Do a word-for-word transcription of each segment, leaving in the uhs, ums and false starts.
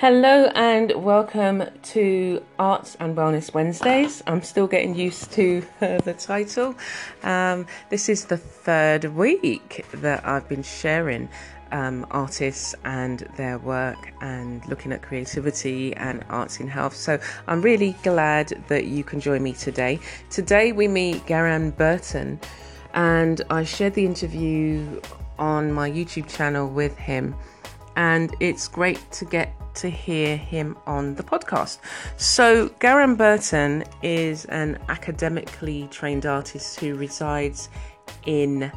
Hello and welcome to Arts and Wellness Wednesdays. I'm still getting used to uh, the title. Um, this is the third week that I've been sharing um, artists and their work and looking at creativity and arts in health. So I'm really glad that you can join me today. Today we meet Geran Burton and I shared the interview on my YouTube channel with him. And it's great to get to hear him on the podcast. So Geran Burton is an academically trained artist who resides in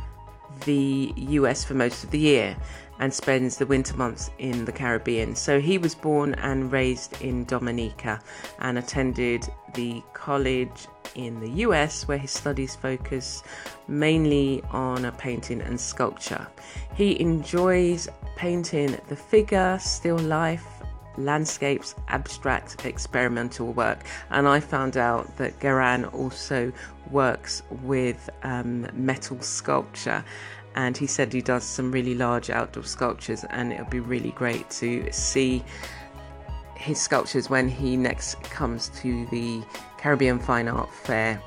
the U S for most of the year and spends the winter months in the Caribbean. So he was born and raised in Dominica and attended the college in the U S where his studies focus mainly on painting and sculpture. He enjoys painting the figure, still life, landscapes, abstract, experimental work. And I found out that Geran also works with um, metal sculpture. And he said he does some really large outdoor sculptures and it'll be really great to see his sculptures when he next comes to the Caribbean Fine Art Fair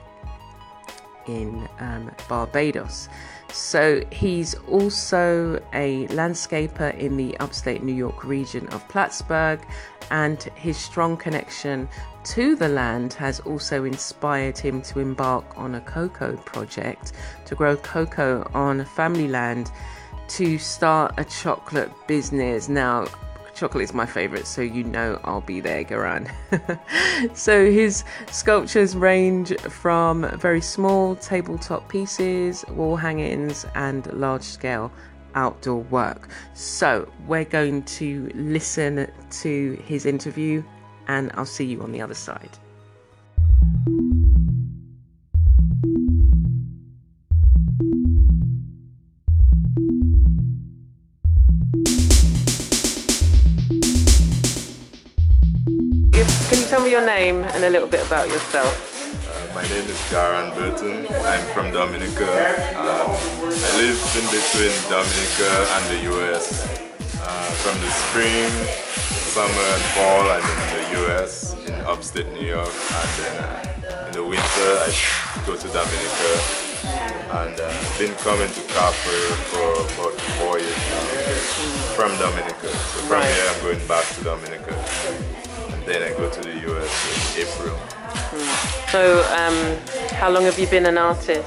in um, Barbados. So he's also a landscaper in the upstate New York region of Plattsburgh, and his strong connection to the land has also inspired him to embark on a cocoa project to grow cocoa on family land to start a chocolate business. Now, chocolate is my favourite, so you know I'll be there, Geran. So his sculptures range from very small tabletop pieces, wall hangings and large-scale outdoor work. So we're going to listen to his interview and I'll see you on the other side. Your name and a little bit about yourself. Uh, my name is Geran Burton. I'm from Dominica. Um, I live in between Dominica and the U S. Uh, from the spring, summer and fall I'm in the U S in upstate New York, and then uh, in the winter I go to Dominica, and uh, I've been coming to Carrefour for about four years now from Dominica. So from right. here I'm going back to Dominica. Then I go to the U S in April. So, um, how long have you been an artist?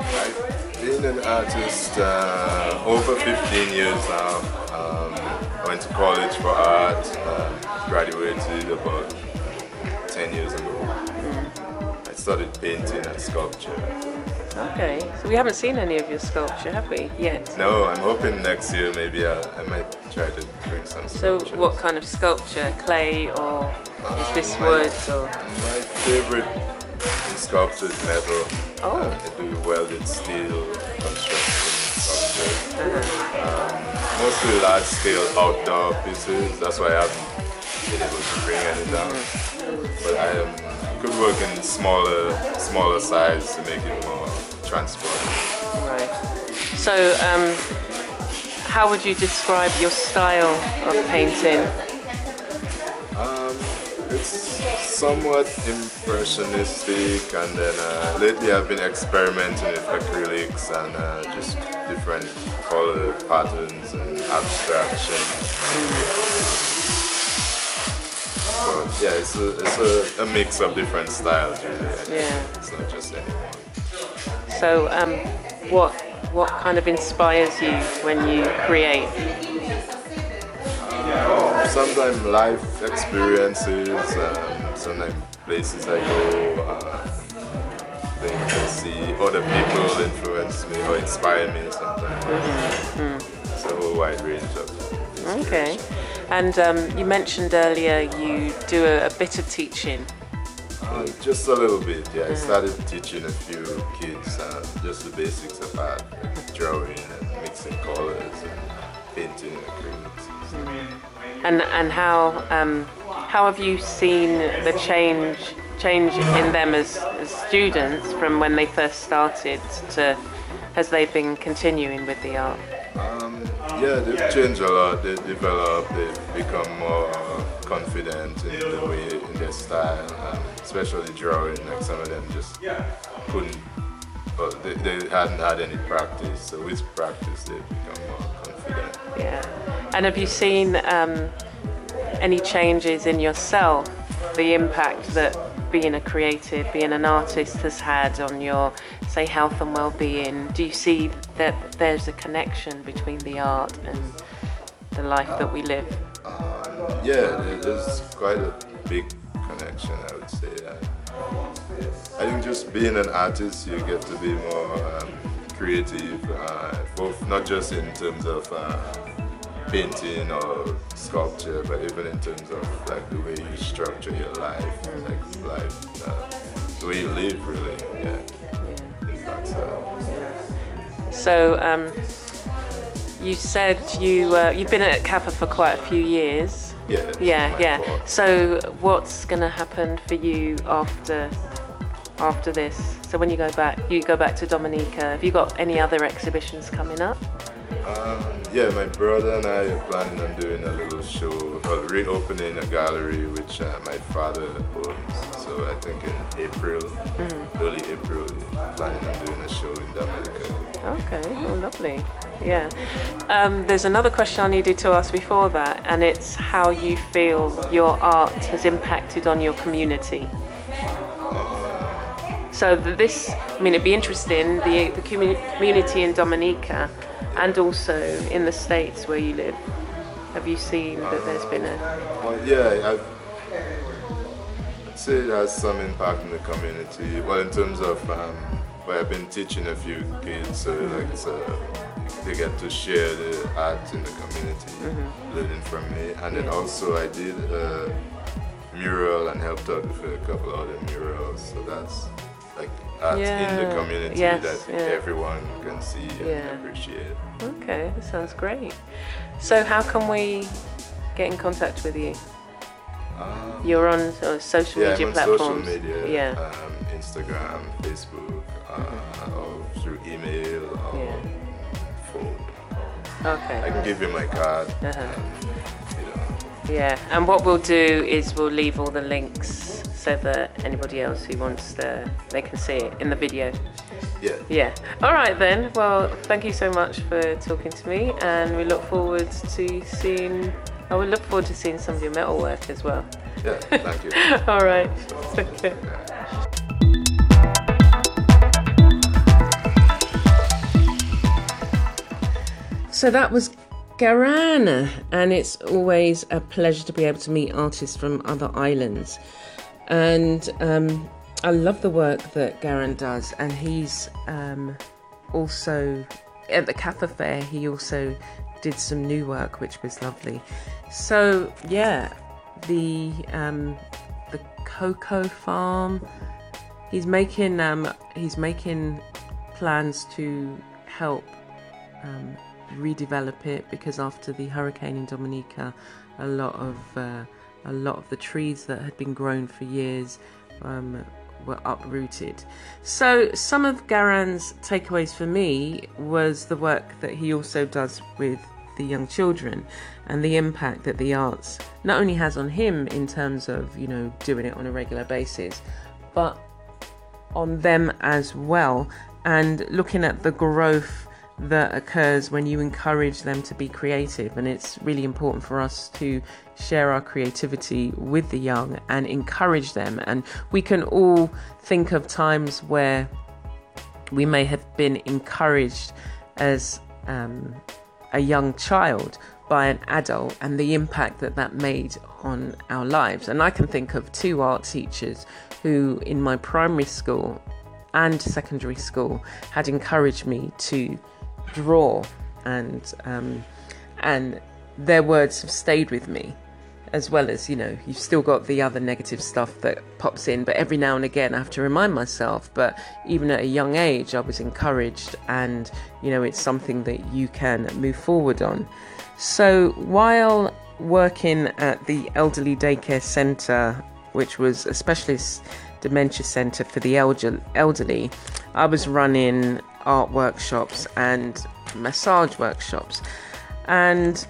I've been an artist uh, over fifteen years now. Um, I went to college for art, uh, graduated about ten years ago. I started painting and sculpture. Okay, so we haven't seen any of your sculpture, have we, yet? No, I'm hoping next year maybe I, I might try to bring some sculpture. So what kind of sculpture? Clay or um, is this my, wood? Or? My favourite sculpture is metal. Oh. Uh, I do welded steel, construction sculpture. Uh-huh. Um, mostly large scale outdoor pieces, that's why I haven't been able to bring any down. Mm-hmm. But I um, could work in smaller, smaller size to make it more transport. Right. So, um, how would you describe your style of painting? Um, it's somewhat impressionistic, and then uh, lately I've been experimenting with acrylics and uh, just different color patterns and abstractions. But yeah, it's a, it's a, a mix of different styles, really. Yeah. It's not just anything. So, um, what what kind of inspires you when you create? Uh, sometimes life experiences, um, sometimes places I go, uh, things I see, other people influence me or inspire me sometimes. Mm-hmm. It's a whole wide range of things. Okay. And um, you mentioned earlier you do a, a bit of teaching. Uh, just a little bit, yeah. Mm. I started teaching a few kids uh, just the basics of art, drawing and mixing colors and painting and acrylics. Mm. And and how um, how have you seen the change change in them as, as students from when they first started to as they've been continuing with the art? Um, yeah, they've changed a lot. They've developed, they've become more confident in the way, in their style, um, especially drawing. Like some of them just couldn't, well, they, they hadn't had any practice, so with practice they've become more confident. Yeah. And have you seen um, any changes in yourself, the impact that being a creative, being an artist has had on your, say, health and well-being? Do you see that there's a connection between the art and the life um, that we live? Um, yeah, there's quite a big connection, I would say. I, I think just being an artist, you get to be more um, creative, uh, both not just in terms of uh, painting or sculpture, but even in terms of like the way you structure your life, like life, uh, the way you live, really. Yeah. That's, uh, so um, you said you uh, you've been at Kappa for quite a few years. Yeah. Yeah, yeah. Thought. So what's gonna happen for you after after this? So when you go back, you go back to Dominica. Have you got any other exhibitions coming up? Um, yeah, my brother and I are planning on doing a little show, or reopening a gallery which uh, my father owns. So I think in April, mm-hmm. early April, we're planning on doing a show in Dominica. Okay, well, lovely. Yeah. Um, there's another question I needed to ask before that, and it's how you feel your art has impacted on your community. Um, so this, I mean, it'd be interesting, the, the community in Dominica, and also in the States where you live. Have you seen that there's been a... Well, yeah, I've, I'd say it has some impact on the community. Well, in terms of, um, well, I've been teaching a few kids, so like so they get to share the art in the community, mm-hmm. learning from me. And then also I did a mural and helped out with a couple of other murals, so that's like art yeah. in the community yes, that yeah. everyone can see and yeah. appreciate. Okay, that sounds great. So how can we get in contact with you? Um, You're on uh, social yeah, media I'm on platforms? Social media, yeah. um, Instagram, Facebook, uh, mm-hmm. or through email or yeah. phone. Okay. I can give you my card. Uh-huh. And, you know. Yeah, and what we'll do is we'll leave all the links so that anybody else who wants to, they can see it in the video. Yeah. Yeah. All right then. Well, thank you so much for talking to me, and we look forward to seeing. I would look forward to seeing some of your metal work as well. Yeah. Thank you. All right. So, okay. Yeah. So that was Geran, and it's always a pleasure to be able to meet artists from other islands. And um, I love the work that Geran does, and he's um, also at the Kappa Fair. He also did some new work, which was lovely. So yeah, the um, the cocoa farm. He's making um, he's making plans to help um, redevelop it, because after the hurricane in Dominica, a lot of uh, A lot of the trees that had been grown for years um, were uprooted. So some of Geran's takeaways for me was the work that he also does with the young children, and the impact that the arts not only has on him in terms of, you know, doing it on a regular basis, but on them as well, and looking at the growth that occurs when you encourage them to be creative. And it's really important for us to share our creativity with the young and encourage them. And we can all think of times where we may have been encouraged as um, a young child by an adult, and the impact that that made on our lives. And I can think of two art teachers who in my primary school and secondary school had encouraged me to draw and um, and their words have stayed with me, as well as, you know, you've still got the other negative stuff that pops in, but every now and again I have to remind myself. But even at a young age I was encouraged, and you know, it's something that you can move forward on. So while working at the elderly daycare centre, which was a specialist dementia centre for the elderly, I was running art workshops and massage workshops, and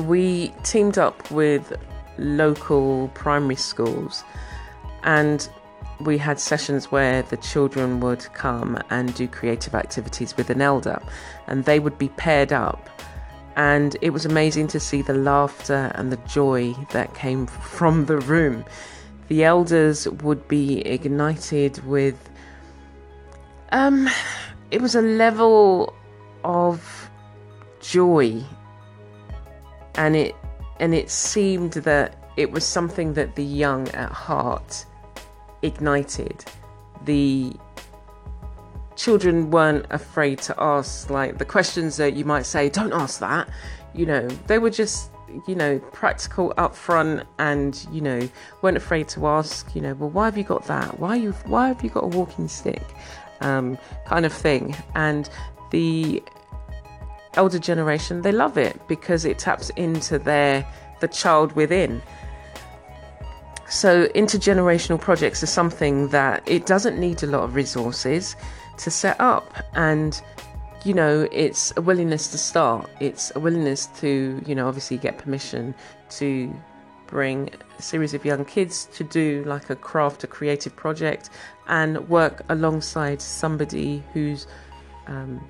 we teamed up with local primary schools, and we had sessions where the children would come and do creative activities with an elder, and they would be paired up. And it was amazing to see the laughter and the joy that came from the room. The elders would be ignited with, um, it was a level of joy. And it and it seemed that it was something that the young at heart ignited. The children weren't afraid to ask, like, the questions that you might say, don't ask that. You know, they were just, you know, practical, upfront, and, you know, weren't afraid to ask, you know, well, why have you got that? Why you? Why have you got a walking stick? Um, kind of thing. And the elder generation, they love it because it taps into their the child within. So intergenerational projects are something that it doesn't need a lot of resources to set up, and you know, it's a willingness to start, it's a willingness to, you know, obviously get permission to bring a series of young kids to do like a craft, a creative project, and work alongside somebody who's um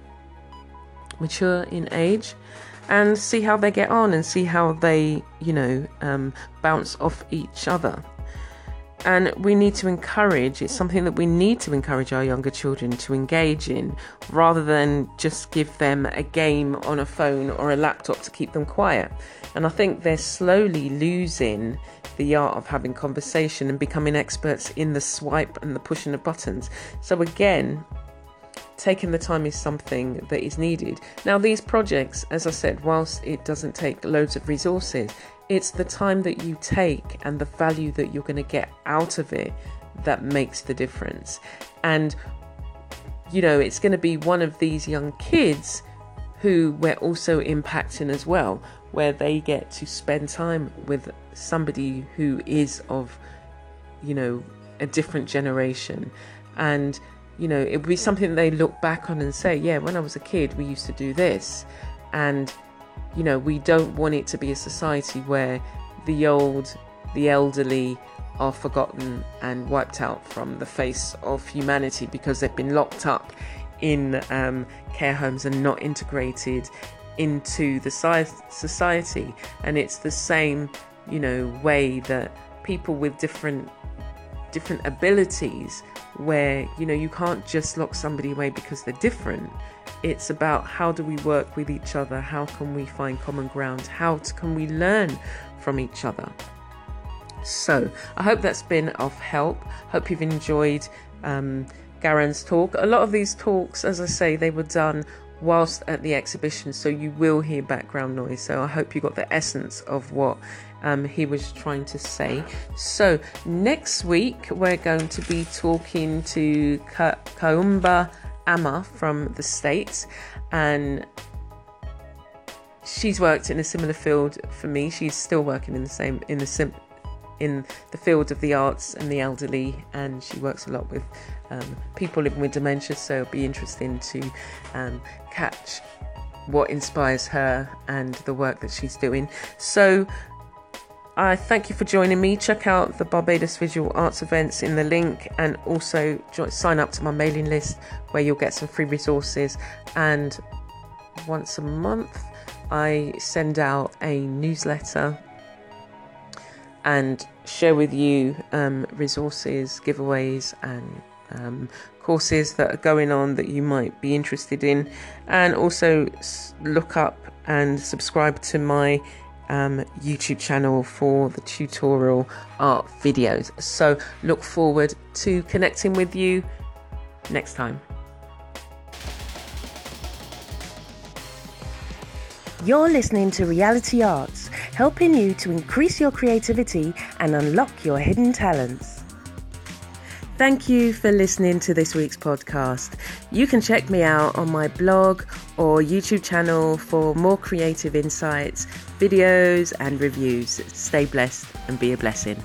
mature in age, and see how they get on and see how they, you know, um, bounce off each other. And we need to encourage, it's something that we need to encourage our younger children to engage in, rather than just give them a game on a phone or a laptop to keep them quiet. And I think they're slowly losing the art of having conversation and becoming experts in the swipe and the pushing of buttons. So again, taking the time is something that is needed. Now, these projects, as I said, whilst it doesn't take loads of resources, it's the time that you take and the value that you're going to get out of it that makes the difference. And, you know, it's going to be one of these young kids who we're also impacting as well, where they get to spend time with somebody who is of, you know, a different generation. And you know, it would be something they look back on and say, yeah, when I was a kid, we used to do this. And, you know, we don't want it to be a society where the old, the elderly are forgotten and wiped out from the face of humanity because they've been locked up in um, care homes and not integrated into the society. And it's the same, you know, way that people with different different abilities, where, you know, you can't just lock somebody away because they're different. It's about, how do we work with each other? How can we find common ground? How can we learn from each other? So I hope that's been of help. Hope you've enjoyed um, Geran's talk. A lot of these talks, as I say, they were done whilst at the exhibition, so you will hear background noise. So I hope you got the essence of what um, he was trying to say. So next week we're going to be talking to Ka- Kaumba Amma from the States, and she's worked in a similar field for me. She's still working in the same in the sim- in the field of the arts and the elderly, and she works a lot with um, people living with dementia, so it'll be interesting to um, catch what inspires her and the work that she's doing. So I uh, thank you for joining me. Check out the Barbados Visual Arts events in the link, and also jo- sign up to my mailing list where you'll get some free resources. And once a month I send out a newsletter and share with you um, resources, giveaways, and um, courses that are going on that you might be interested in. And also look up and subscribe to my um, YouTube channel for the tutorial art videos. So look forward to connecting with you next time. You're listening to Reality Arts, helping you to increase your creativity and unlock your hidden talents. Thank you for listening to this week's podcast. You can check me out on my blog or YouTube channel for more creative insights, videos, and reviews. Stay blessed and be a blessing.